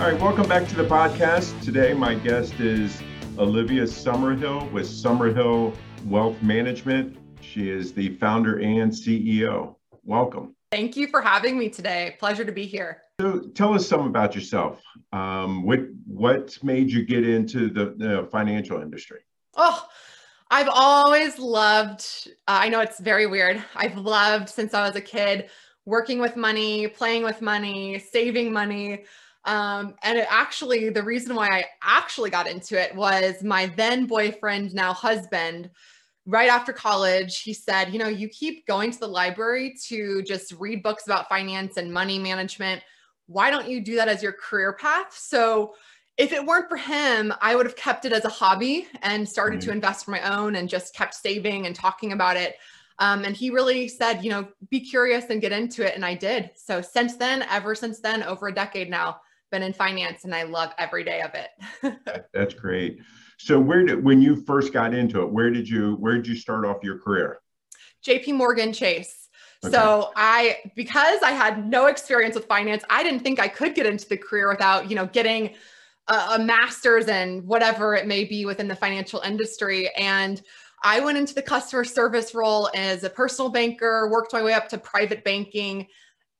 All right, welcome back to the podcast. Today, my guest is Olivia Summerhill with Summerhill Wealth Management. She is the founder and CEO. Welcome. Thank you for having me today. Pleasure to be here. So tell us some about yourself. What made you get into the financial industry? Oh, I've always loved, I know it's very weird. I've loved since I was a kid, working with money, playing with money, saving money. The reason why I actually got into it was my then boyfriend, now husband, right after college, he said, you know, you keep going to the library to just read books about finance and money management. Why don't you do that as your career path? So if it weren't for him, I would have kept it as a hobby and started to invest for my own and just kept saving and talking about it. And he really said, you know, be curious and get into it. And I did. So since then, over a decade now, been in finance and I love every day of it. That's great. So when you first got into it, where did you start off your career? JP Morgan Chase. Okay. So because I had no experience with finance, I didn't think I could get into the career without, you know, getting a master's and whatever it may be within the financial industry. And I went into the customer service role as a personal banker, worked my way up to private banking.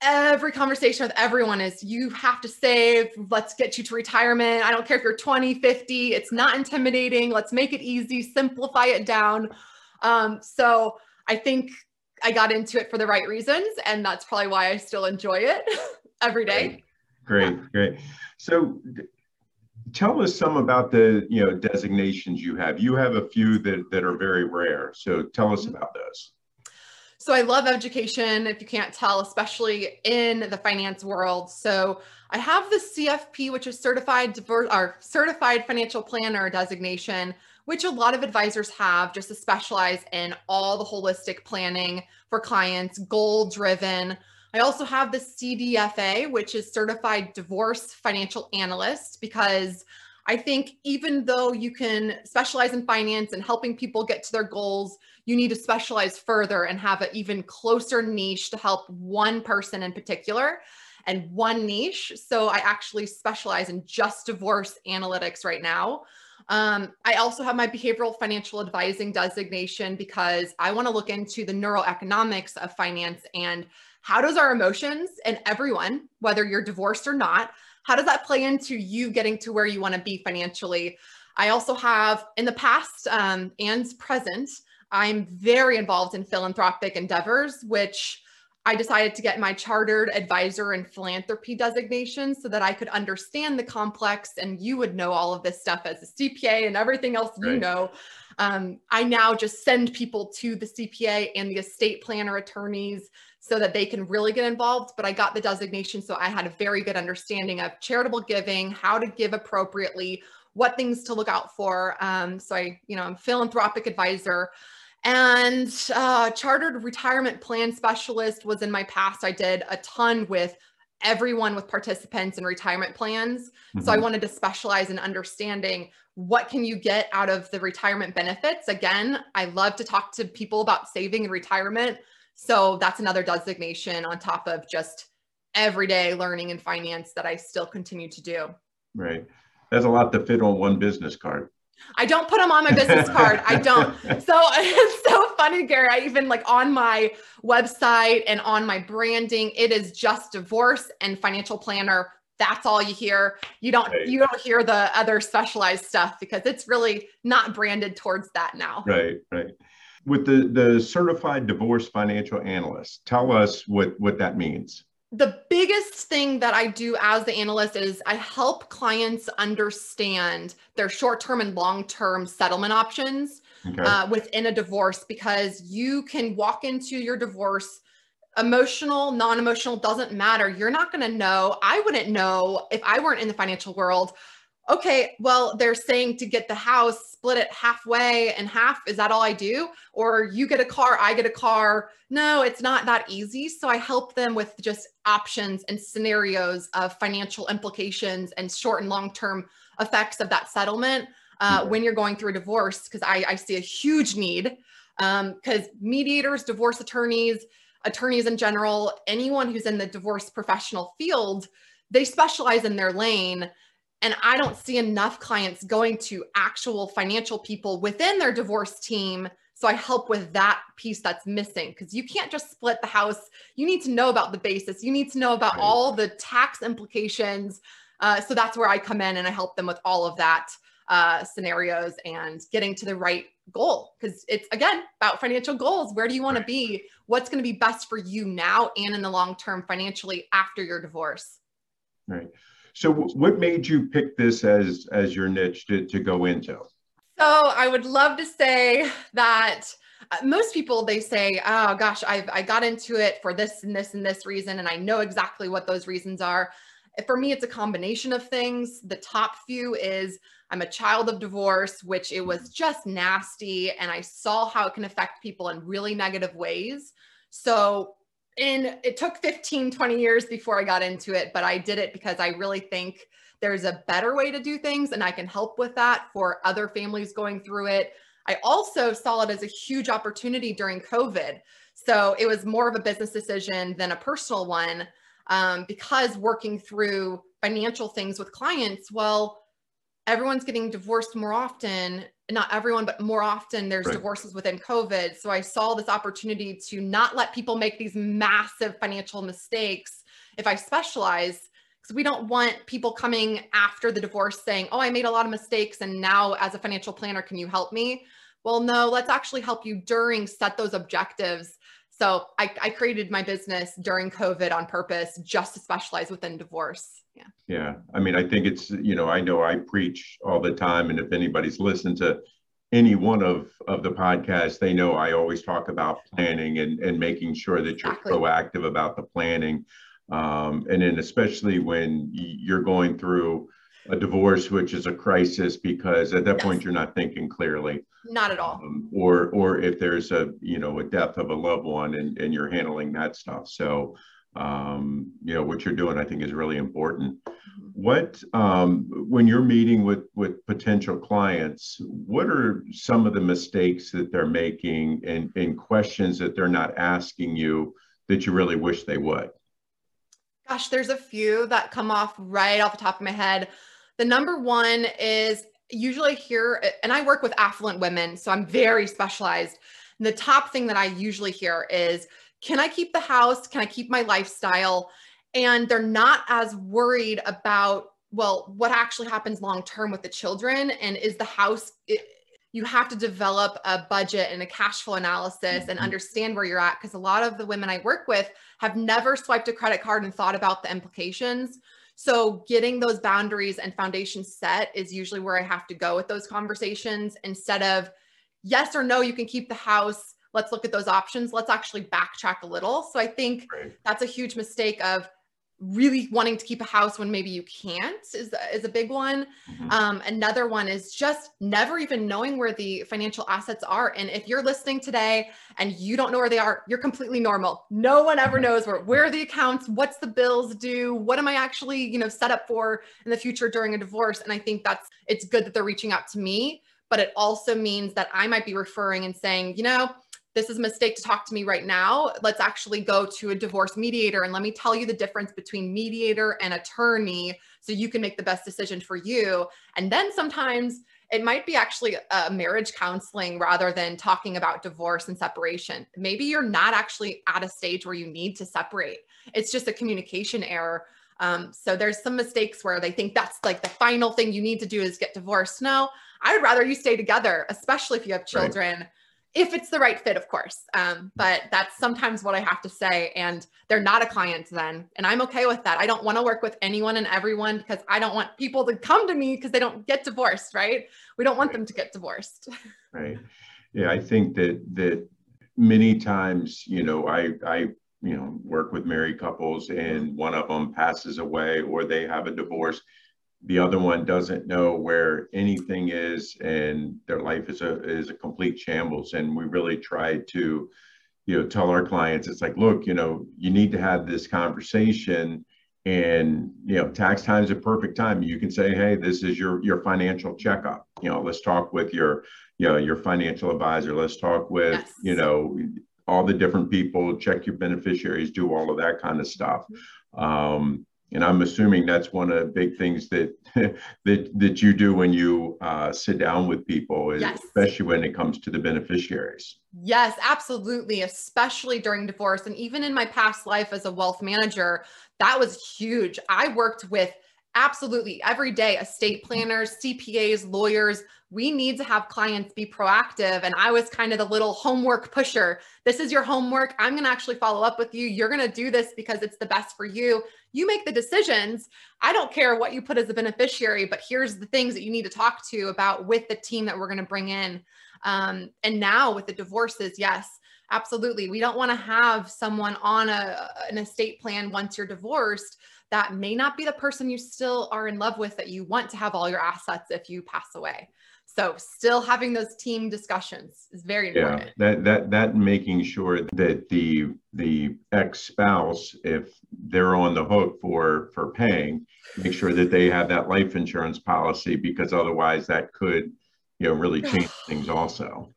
Every conversation with everyone is you have to save, let's get you to retirement. I don't care if you're 20, 50, it's not intimidating. Let's make it easy, simplify it down. So I think I got into it for the right reasons, and that's probably why I still enjoy it every day. Great. So tell us some about the, you know, designations you have. You have a few that are very rare. So tell us about those. So I love education, if you can't tell, especially in the finance world. So I have the CFP, which is Certified Financial Planner designation, which a lot of advisors have just to specialize in all the holistic planning for clients, goal-driven. I also have the CDFA, which is Certified Divorce Financial Analyst, because I think even though you can specialize in finance and helping people get to their goals, you need to specialize further and have an even closer niche to help one person in particular and one niche. So I actually specialize in just divorce analytics right now. I also have my Behavioral Financial Advising designation because I want to look into the neuroeconomics of finance and how does our emotions and everyone, whether you're divorced or not, how does that play into you getting to where you want to be financially? I also have in the past and present, I'm very involved in philanthropic endeavors, which I decided to get my chartered advisor in philanthropy designation so that I could understand the complex and you would know all of this stuff as a CPA and everything else you know. I now just send people to the CPA and the estate planner attorneys so that they can really get involved. But I got the designation, so I had a very good understanding of charitable giving, how to give appropriately, what things to look out for. I'm a philanthropic advisor. And chartered retirement plan specialist was in my past. I did a ton with everyone with participants in retirement plans. Mm-hmm. So I wanted to specialize in understanding what can you get out of the retirement benefits. Again, I love to talk to people about saving and retirement. So that's another designation on top of just everyday learning in finance that I still continue to do. Right. That's a lot to fit on one business card. I don't put them on my business card. I don't. So it's so funny, Gary. I even on my website and on my branding, it is just divorce and financial planner. That's all you hear. You don't hear the other specialized stuff because it's really not branded towards that now. Right. With the certified divorce financial analyst, tell us what that means. The biggest thing that I do as the analyst is I help clients understand their short-term and long-term settlement options within a divorce, because you can walk into your divorce, emotional, non-emotional, doesn't matter. You're not going to know. I wouldn't know if I weren't in the financial world. okay, well, they're saying to get the house, split it halfway and half. Is that all I do? Or you get a car, I get a car. No, it's not that easy. So I help them with just options and scenarios of financial implications and short and long-term effects of that settlement when you're going through a divorce, because I see a huge need because mediators, divorce attorneys, attorneys in general, anyone who's in the divorce professional field, they specialize in their lane. And I don't see enough clients going to actual financial people within their divorce team. So I help with that piece that's missing, because you can't just split the house. You need to know about the basis. You need to know about all the tax implications. So that's where I come in and I help them with all of that scenarios and getting to the right goal. Because it's, again, about financial goals. Where do you want to be? What's going to be best for you now and in the long term financially after your divorce? Right. So what made you pick this as your niche to go into? So I would love to say that most people, they say, oh gosh, I got into it for this and this and this reason. And I know exactly what those reasons are. For me, it's a combination of things. The top few is I'm a child of divorce, which it was just nasty. And I saw how it can affect people in really negative ways. So and it took 15, 20 years before I got into it, but I did it because I really think there's a better way to do things and I can help with that for other families going through it. I also saw it as a huge opportunity during COVID. So it was more of a business decision than a personal one because working through financial things with clients, well, everyone's getting divorced more often. Not everyone, but more often there's divorces within COVID. So I saw this opportunity to not let people make these massive financial mistakes if I specialize, because we don't want people coming after the divorce saying, oh, I made a lot of mistakes and now as a financial planner, can you help me? Well, no, let's actually help you during, set those objectives. So I created my business during COVID on purpose just to specialize within divorce. Yeah. Yeah. I mean, I think it's, you know I preach all the time. And if anybody's listened to any one of the podcasts, they know I always talk about planning and making sure that you're proactive about the planning. And then especially when you're going through a divorce, which is a crisis, because at that point you're not thinking clearly. Not at all. Or if there's a, you know, a death of a loved one and you're handling that stuff. So, you know, what you're doing, I think, is really important. What, when you're meeting with potential clients, what are some of the mistakes that they're making and questions that they're not asking you that you really wish they would? Gosh, there's a few that come off right off the top of my head. The number one is usually here, and I work with affluent women, so I'm very specialized. And the top thing that I usually hear is, can I keep the house? Can I keep my lifestyle? And they're not as worried about, well, what actually happens long-term with the children? And is the house, you have to develop a budget and a cash flow analysis and understand where you're at. Because a lot of the women I work with have never swiped a credit card and thought about the implications. So getting those boundaries and foundations set is usually where I have to go with those conversations instead of yes or no, you can keep the house. Let's look at those options. Let's actually backtrack a little. So I think that's a huge mistake of really wanting to keep a house when maybe you can't is a big one. Another one is just never even knowing where the financial assets are. And if you're listening today and you don't know where they are, you're completely normal. No one ever knows where are the accounts, what's the bills due, what am I actually, you know, set up for in the future during a divorce. And I think that's, it's good that they're reaching out to me, but it also means that I might be referring and saying, you know, this is a mistake to talk to me right now. Let's actually go to a divorce mediator and let me tell you the difference between mediator and attorney so you can make the best decision for you. And then sometimes it might be actually a marriage counseling rather than talking about divorce and separation. Maybe you're not actually at a stage where you need to separate. It's just a communication error. So there's some mistakes where they think that's like the final thing you need to do is get divorced. No, I would rather you stay together, especially if you have children. Right. If it's the right fit, of course. But that's sometimes what I have to say. And they're not a client then. And I'm okay with that. I don't want to work with anyone and everyone because I don't want people to come to me because they don't get divorced, right? We don't want them to get divorced. Right. Yeah, I think that many times, you know, I work with married couples and one of them passes away or they have a divorce. the other one doesn't know where anything is, and their life is a complete shambles. And we really try to, tell our clients, it's like, look, you need to have this conversation. And, tax time is a perfect time. You can say, hey, this is your financial checkup. Let's talk with your financial advisor. Let's talk with, yes, all the different people, check your beneficiaries, do all of that kind of stuff. And I'm assuming that's one of the big things that that you do when you sit down with people, is, yes, especially when it comes to the beneficiaries. Yes, absolutely. Especially during divorce. And even in my past life as a wealth manager, that was huge. I worked with absolutely every day, estate planners, CPAs, lawyers. We need to have clients be proactive. And I was kind of the little homework pusher. This is your homework. I'm going to actually follow up with you. You're going to do this because it's the best for you. You make the decisions. I don't care what you put as a beneficiary, but here's the things that you need to talk to about with the team that we're going to bring in. And now with the divorces, yes, absolutely. We don't want to have someone on an estate plan once you're divorced that may not be the person you still are in love with, that you want to have all your assets if you pass away. So still having those team discussions is very important. Yeah, that making sure that the ex-spouse, if they're on the hook for paying, make sure that they have that life insurance policy, because otherwise that could, really change things also.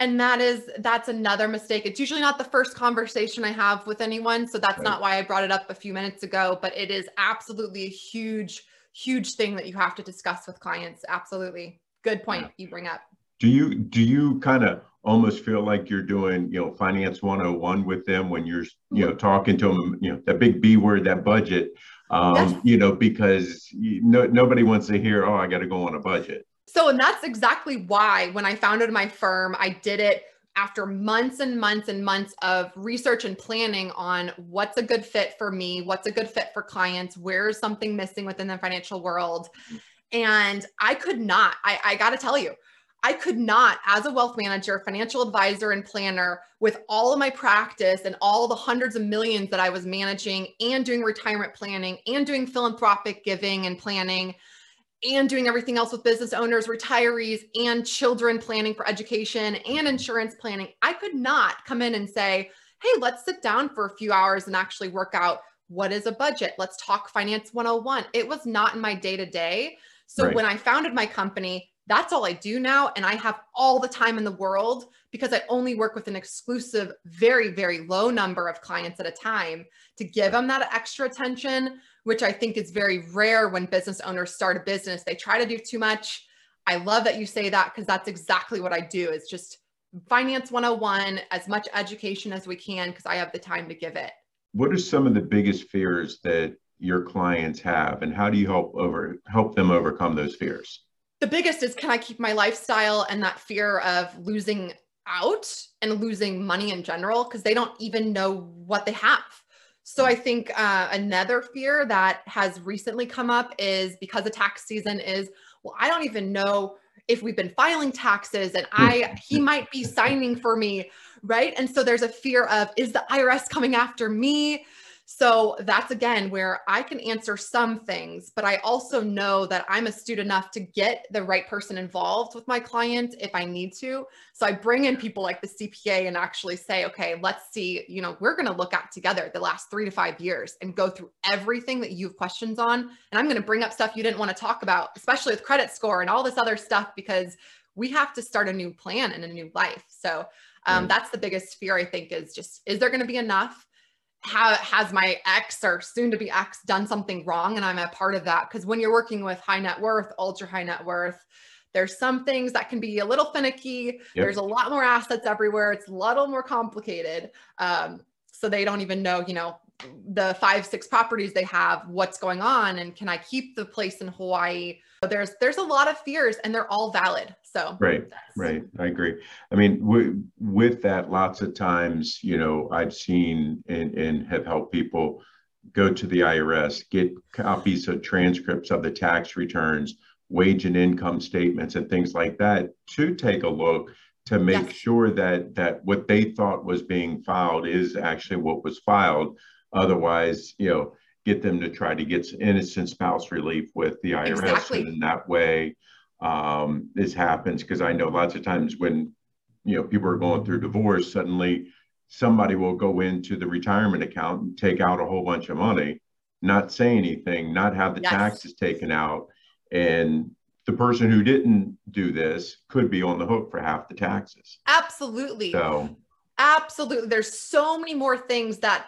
And that's another mistake. It's usually not the first conversation I have with anyone. So that's not why I brought it up a few minutes ago, but it is absolutely a huge, huge thing that you have to discuss with clients. Absolutely. Good point you bring up. Do you kind of almost feel like you're doing, finance 101 with them when you're, talking to them, that big B word, that budget, yes, because nobody wants to hear, oh, I got to go on a budget. So, and that's exactly why when I founded my firm, I did it after months and months and months of research and planning on what's a good fit for me, what's a good fit for clients, where's something missing within the financial world. And I could not, I got to tell you, I could not, as a wealth manager, financial advisor, and planner, with all of my practice and all the hundreds of millions that I was managing and doing retirement planning and doing philanthropic giving and planning, and doing everything else with business owners, retirees, and children planning for education and insurance planning. I could not come in and say, hey, let's sit down for a few hours and actually work out what is a budget. Let's talk finance 101. It was not in my day-to-day. So when I founded my company, that's all I do now. And I have all the time in the world because I only work with an exclusive, very, very low number of clients at a time to give them that extra attention, which I think is very rare when business owners start a business. They try to do too much. I love that you say that, because that's exactly what I do. It's just finance 101, as much education as we can, because I have the time to give it. What are some of the biggest fears that your clients have, and how do you help them overcome those fears? The biggest is, can I keep my lifestyle, and that fear of losing out and losing money in general, because they don't even know what they have. So I think another fear that has recently come up is, because of tax season, is, well, I don't even know if we've been filing taxes, and he might be signing for me, right? And so there's a fear of, is the IRS coming after me? So that's, again, where I can answer some things, but I also know that I'm astute enough to get the right person involved with my client if I need to. So I bring in people like the CPA and actually say, okay, let's see, we're going to look at together the last 3 to 5 years and go through everything that you have questions on. And I'm going to bring up stuff you didn't want to talk about, especially with credit score and all this other stuff, because we have to start a new plan and a new life. So that's the biggest fear, I think, is just, is there going to be enough? How has my ex or soon to be ex done something wrong? And I'm a part of that. Because when you're working with high net worth, ultra high net worth, there's some things that can be a little finicky. Yep. There's a lot more assets everywhere. It's a little more complicated. So they don't even know, the 5-6 properties they have, what's going on, and can I keep the place in Hawaii? So there's a lot of fears, and they're all valid. So right, I agree. I mean, with that, lots of times, I've seen and have helped people go to the IRS, get copies of transcripts of the tax returns, wage and income statements, and things like that, to take a look to make sure that what they thought was being filed is actually what was filed. Otherwise, get them to try to get innocent spouse relief with the IRS. Exactly. And in that way, this happens, because I know lots of times when, you know, people are going through divorce, suddenly somebody will go into the retirement account and take out a whole bunch of money, not say anything, not have the taxes taken out. And the person who didn't do this could be on the hook for half the taxes. Absolutely. So, absolutely. There's so many more things that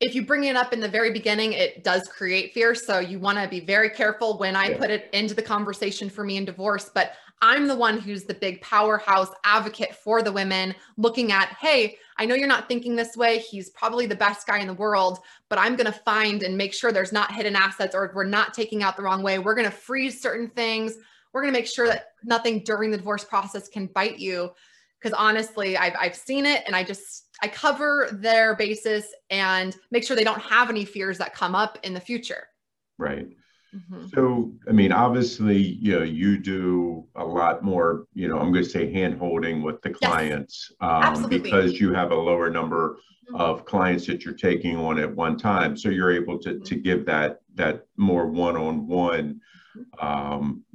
if you bring it up in the very beginning, it does create fear. So you want to be very careful when I put it into the conversation for me in divorce, but I'm the one who's the big powerhouse advocate for the women, looking at, hey, I know you're not thinking this way. He's probably the best guy in the world, but I'm going to find and make sure there's not hidden assets, or we're not taking out the wrong way. We're going to freeze certain things. We're going to make sure that nothing during the divorce process can bite you. Because honestly, I've seen it, and I cover their basis and make sure they don't have any fears that come up in the future. Right. Mm-hmm. So, I mean, obviously, you know, you do a lot more, you know, I'm going to say hand holding with the clients, because you have a lower number of clients that you're taking on at one time. So you're able to give that more one-on-one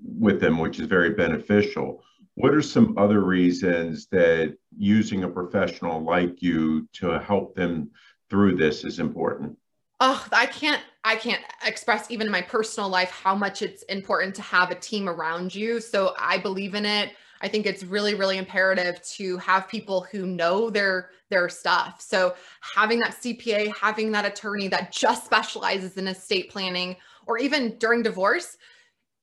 with them, which is very beneficial. What are some other reasons that using a professional like you to help them through this is important? Oh, I can't express even in my personal life how much it's important to have a team around you. So I believe in it. I think it's really, really imperative to have people who know their stuff. So having that CPA, having that attorney that just specializes in estate planning, or even during divorce,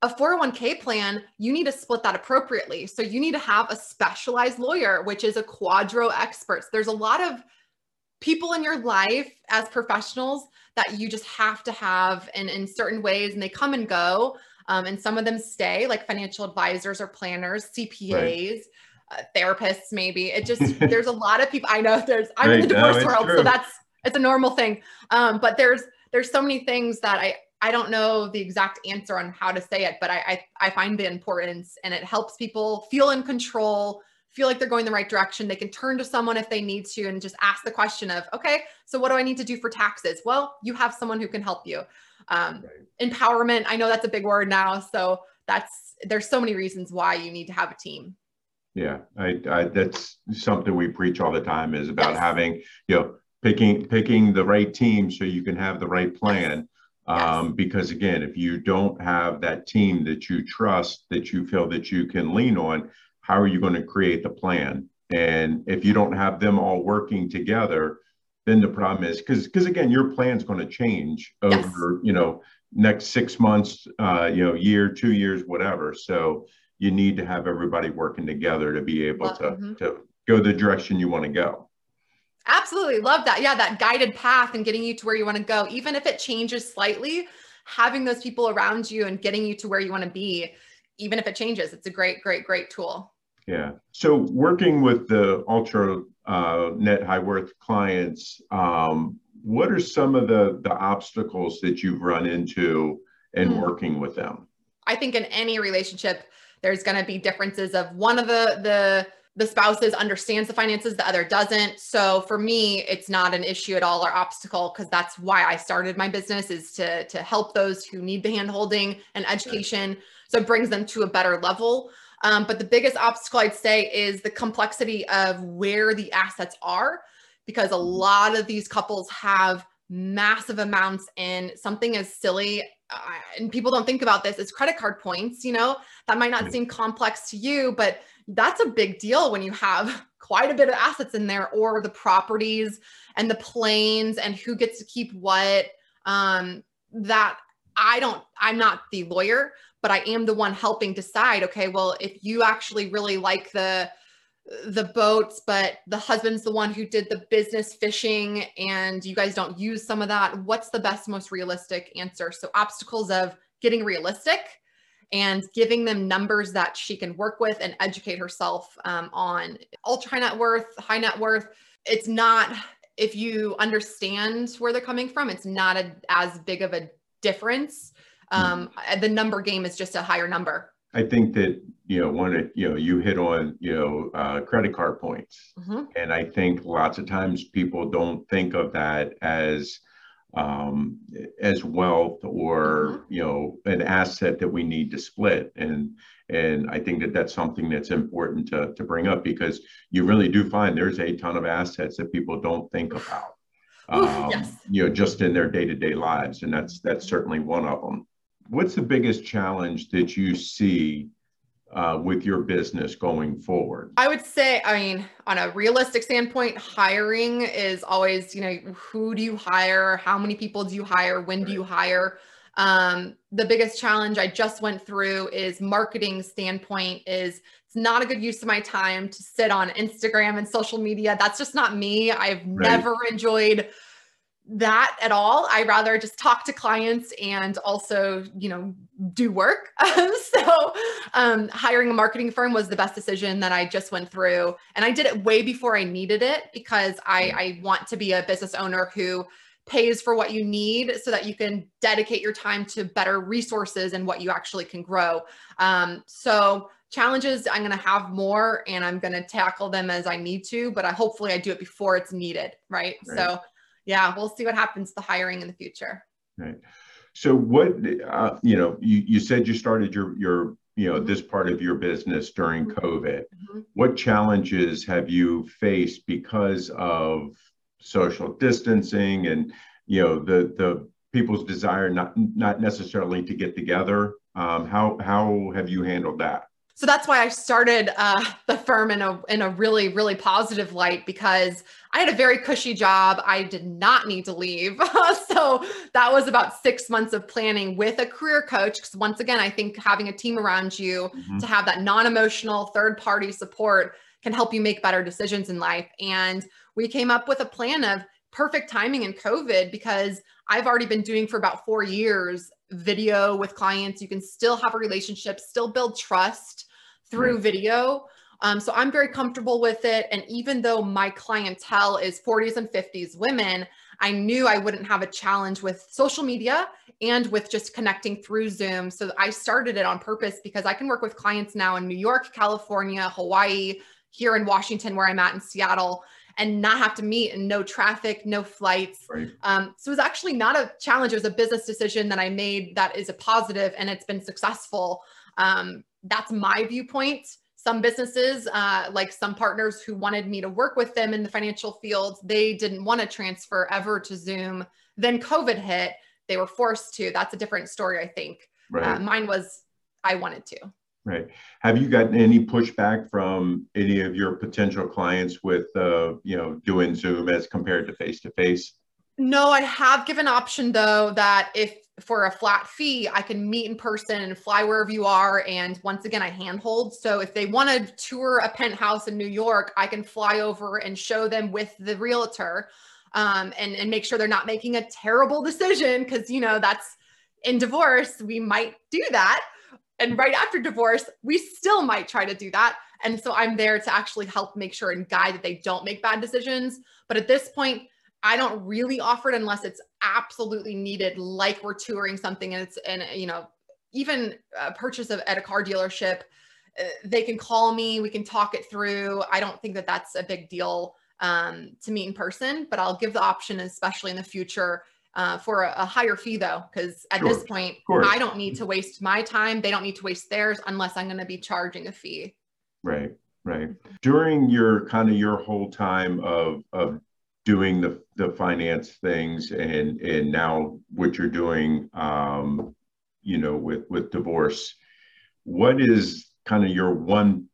a 401k plan, you need to split that appropriately. So you need to have a specialized lawyer, which is a quadro expert. There's a lot of people in your life as professionals that you just have to have in certain ways, and they come and go. And some of them stay, like financial advisors or planners, CPAs, therapists, maybe. It just, there's a lot of people. I know I'm in the divorce world, so it's a normal thing. But there's so many things that I don't know the exact answer on how to say it, but I find the importance, and it helps people feel in control, feel like they're going the right direction. They can turn to someone if they need to and just ask the question of, okay, so what do I need to do for taxes? Well, you have someone who can help you. Empowerment, I know that's a big word now. So there's so many reasons why you need to have a team. Yeah, that's something we preach all the time, is about having, you know, picking the right team so you can have the right plan. Because again, if you don't have that team that you trust, that you feel that you can lean on, how are you going to create the plan? And if you don't have them all working together, then the problem is, because again, your plan's going to change over, you know, next 6 months, you know, year, 2 years, whatever. So you need to have everybody working together to be able to go the direction you want to go. Absolutely. Love that. Yeah. That guided path and getting you to where you want to go. Even if it changes slightly, having those people around you and getting you to where you want to be, even if it changes, it's a great, great, great tool. Yeah. So working with the ultra net high worth clients, what are some of the obstacles that you've run into in working with them? I think in any relationship, there's going to be differences of one of the spouses understands the finances, the other doesn't. So for me, it's not an issue at all or obstacle, because that's why I started my business, is to help those who need the handholding and education. Right. So it brings them to a better level. But the biggest obstacle I'd say is the complexity of where the assets are, because a lot of these couples have massive amounts in something as silly, and people don't think about this, as credit card points. You know, that might not seem complex to you, but that's a big deal when you have quite a bit of assets in there, or the properties and the planes and who gets to keep what. I'm not the lawyer, but I am the one helping decide, okay, well, if you actually really like the boats, but the husband's the one who did the business fishing and you guys don't use some of that, what's the best, most realistic answer? So obstacles of getting realistic and giving them numbers that she can work with and educate herself on. Ultra high net worth, high net worth, it's not, if you understand where they're coming from, it's not as big of a difference. The number game is just a higher number. I think that, you know, you hit on, you know, credit card points. And I think lots of times people don't think of that as as wealth or, you know, an asset that we need to split. And I think that that's something that's important to bring up, because you really do find there's a ton of assets that people don't think about, you know, just in their day-to-day lives. And that's certainly one of them. What's the biggest challenge that you see with your business going forward? I would say, I mean, on a realistic standpoint, hiring is always, you know, who do you hire? How many people do you hire? When do you hire? The biggest challenge I just went through is marketing standpoint is it's not a good use of my time to sit on Instagram and social media. That's just not me. I've never enjoyed that at all. I rather just talk to clients and also, you know, do work. So hiring a marketing firm was the best decision that I just went through. And I did it way before I needed it, because I want to be a business owner who pays for what you need so that you can dedicate your time to better resources and what you actually can grow. So challenges, I'm going to have more, and I'm going to tackle them as I need to, but hopefully I do it before it's needed. Right. So yeah, we'll see what happens to the hiring in the future. Right. So what, you know, you said you started your, you know, this part of your business during COVID. Mm-hmm. What challenges have you faced because of social distancing and, you know, the people's desire not necessarily to get together? How have you handled that? So that's why I started the firm in a really, really positive light, because I had a very cushy job. I did not need to leave. So that was about 6 months of planning with a career coach. Because once again, I think having a team around you to have that non-emotional third-party support can help you make better decisions in life. And we came up with a plan of perfect timing in COVID, because I've already been doing for about 4 years video with clients. You can still have a relationship, still build trust through video. So I'm very comfortable with it. And even though my clientele is 40s and 50s women, I knew I wouldn't have a challenge with social media and with just connecting through Zoom. So I started it on purpose, because I can work with clients now in New York, California, Hawaii, here in Washington, where I'm at in Seattle, and not have to meet, and no traffic, no flights. Right. So it was actually not a challenge. It was a business decision that I made that is a positive, and it's been successful. That's my viewpoint. Some businesses, like some partners who wanted me to work with them in the financial fields, they didn't want to transfer ever to Zoom. Then COVID hit, they were forced to. That's a different story, I think. Right. Mine was, I wanted to. Right. Have you gotten any pushback from any of your potential clients with, you know, doing Zoom as compared to face-to-face? No, I have given option though, that if for a flat fee, I can meet in person and fly wherever you are. And once again, I handhold. So if they want to tour a penthouse in New York, I can fly over and show them with the realtor, and make sure they're not making a terrible decision. Cause you know, that's in divorce, we might do that. And right after divorce, we still might try to do that. And so I'm there to actually help make sure and guide that they don't make bad decisions. But at this point, I don't really offer it unless it's absolutely needed, like we're touring something and it's, and you know, even a purchase of at a car dealership, they can call me, we can talk it through. I don't think that that's a big deal to meet in person, but I'll give the option, especially in the future, for a higher fee though, because at this point, I don't need to waste my time. They don't need to waste theirs unless I'm going to be charging a fee. Right, right. During your kind of your whole time of doing the finance things and now what you're doing, you know, with divorce, what is kind of your one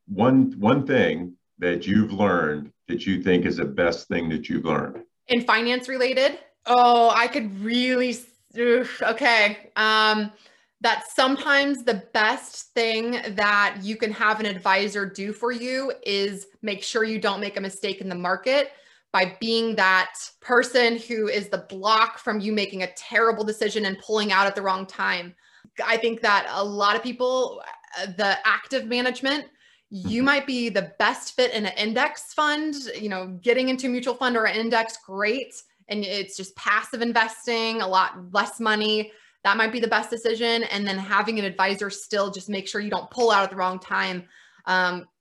thing that you've learned that you think is the best thing that you've learned? In finance related? Oh, I could really, that sometimes the best thing that you can have an advisor do for you is make sure you don't make a mistake in the market, by being that person who is the block from you making a terrible decision and pulling out at the wrong time. I think that a lot of people, the active management, you might be the best fit in an index fund, you know, getting into a mutual fund or an index, great. And it's just passive investing, a lot less money. That might be the best decision. And then having an advisor still just make sure you don't pull out at the wrong time.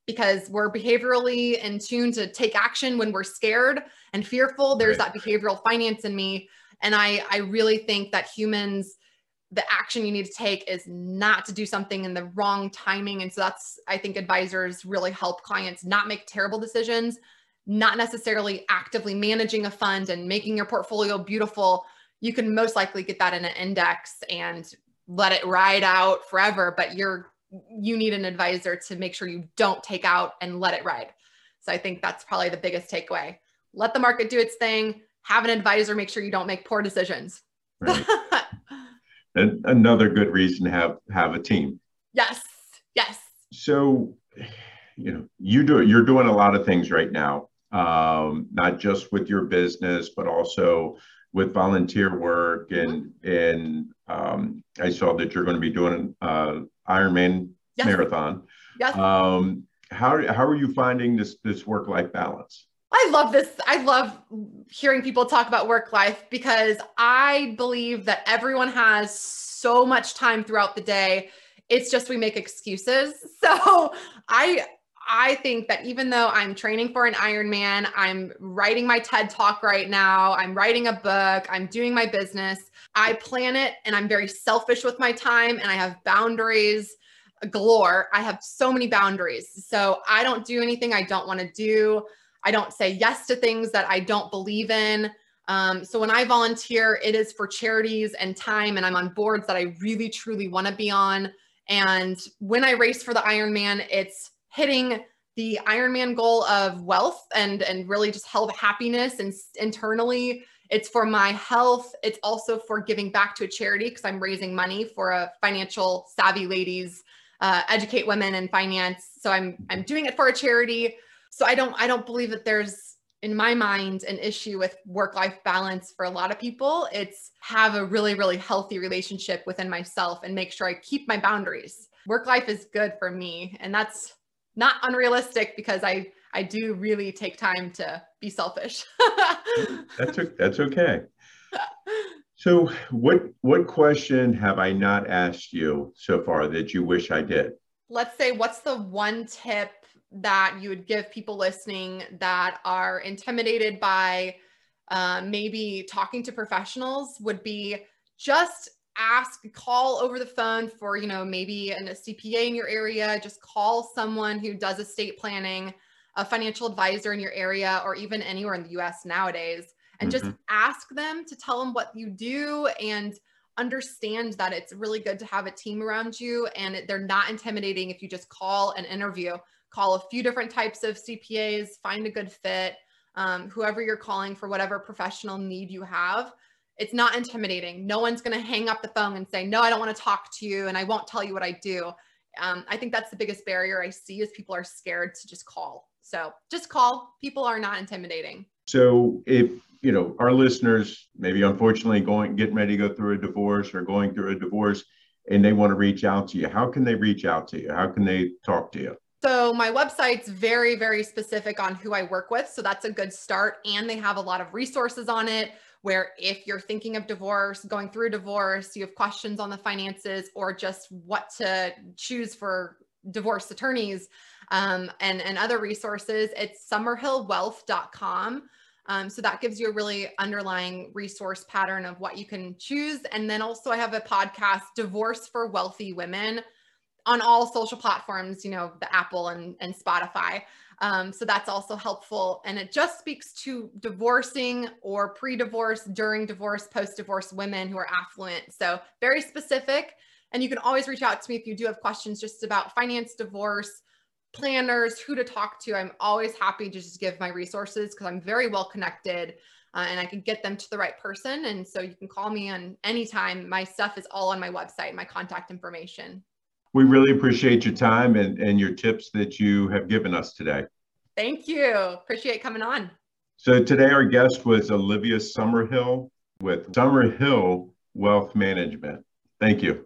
Because we're behaviorally in tune to take action when we're scared and fearful. There's that behavioral finance in me. And I really think that humans, the action you need to take is not to do something in the wrong timing. And so that's, I think advisors really help clients not make terrible decisions, not necessarily actively managing a fund and making your portfolio beautiful. You can most likely get that in an index and let it ride out forever, but you need an advisor to make sure you don't take out and let it ride. So I think that's probably the biggest takeaway. Let the market do its thing, have an advisor, make sure you don't make poor decisions. Right. And another good reason to have a team. Yes, yes. So, you're doing a lot of things right now, not just with your business, but also with volunteer work. And I saw that you're going to be doing an Ironman marathon. Yes. How are you finding this work-life balance? I love this. I love hearing people talk about work life because I believe that everyone has so much time throughout the day. It's just we make excuses. So I think that even though I'm training for an Ironman, I'm writing my TED Talk right now, I'm writing a book, I'm doing my business, I plan it and I'm very selfish with my time and I have boundaries galore. I have so many boundaries. So I don't do anything I don't want to do. I don't say yes to things that I don't believe in. So when I volunteer, it is for charities and time, and I'm on boards that I really, truly want to be on. And when I race for the Ironman, it's hitting the Ironman goal of wealth and really just health, happiness, and internally. It's for my health. It's also for giving back to a charity because I'm raising money for a Financial Savvy Ladies, educate women in finance. So I'm doing it for a charity. So I don't believe that there's, in my mind, an issue with work-life balance for a lot of people. It's have a really, really healthy relationship within myself and make sure I keep my boundaries. Work-life is good for me. And that's not unrealistic because I do really take time to be selfish. That's okay. So what question have I not asked you so far that you wish I did? Let's say, what's the one tip that you would give people listening that are intimidated by maybe talking to professionals? Would be just call over the phone for, maybe a CPA in your area, just call someone who does estate planning, a financial advisor in your area, or even anywhere in the US nowadays, and just ask them to tell them what you do and understand that it's really good to have a team around you and they're not intimidating if you just call an interview. Call a few different types of CPAs, find a good fit, whoever you're calling for whatever professional need you have. It's not intimidating. No one's going to hang up the phone and say, no, I don't want to talk to you and I won't tell you what I do. I think that's the biggest barrier I see is people are scared to just call. So just call. People are not intimidating. So if, our listeners, maybe unfortunately getting ready to go through a divorce or going through a divorce and they want to reach out to you, how can they reach out to you? How can they talk to you? So my website's very, very specific on who I work with. So that's a good start. And they have a lot of resources on it where if you're thinking of divorce, going through divorce, you have questions on the finances or just what to choose for divorce attorneys and other resources, it's summerhillwealth.com. So that gives you a really underlying resource pattern of what you can choose. And then also I have a podcast, Divorce for Wealthy Women, on all social platforms, the Apple and Spotify. So that's also helpful. And it just speaks to divorcing or pre-divorce, during divorce, post-divorce women who are affluent. So very specific. And you can always reach out to me if you do have questions just about finance, divorce, planners, who to talk to. I'm always happy to just give my resources because I'm very well connected and I can get them to the right person. And so you can call me on any time. My stuff is all on my website, my contact information. We really appreciate your time and your tips that you have given us today. Thank you. Appreciate coming on. So today our guest was Olivia Summerhill with Summerhill Wealth Management. Thank you.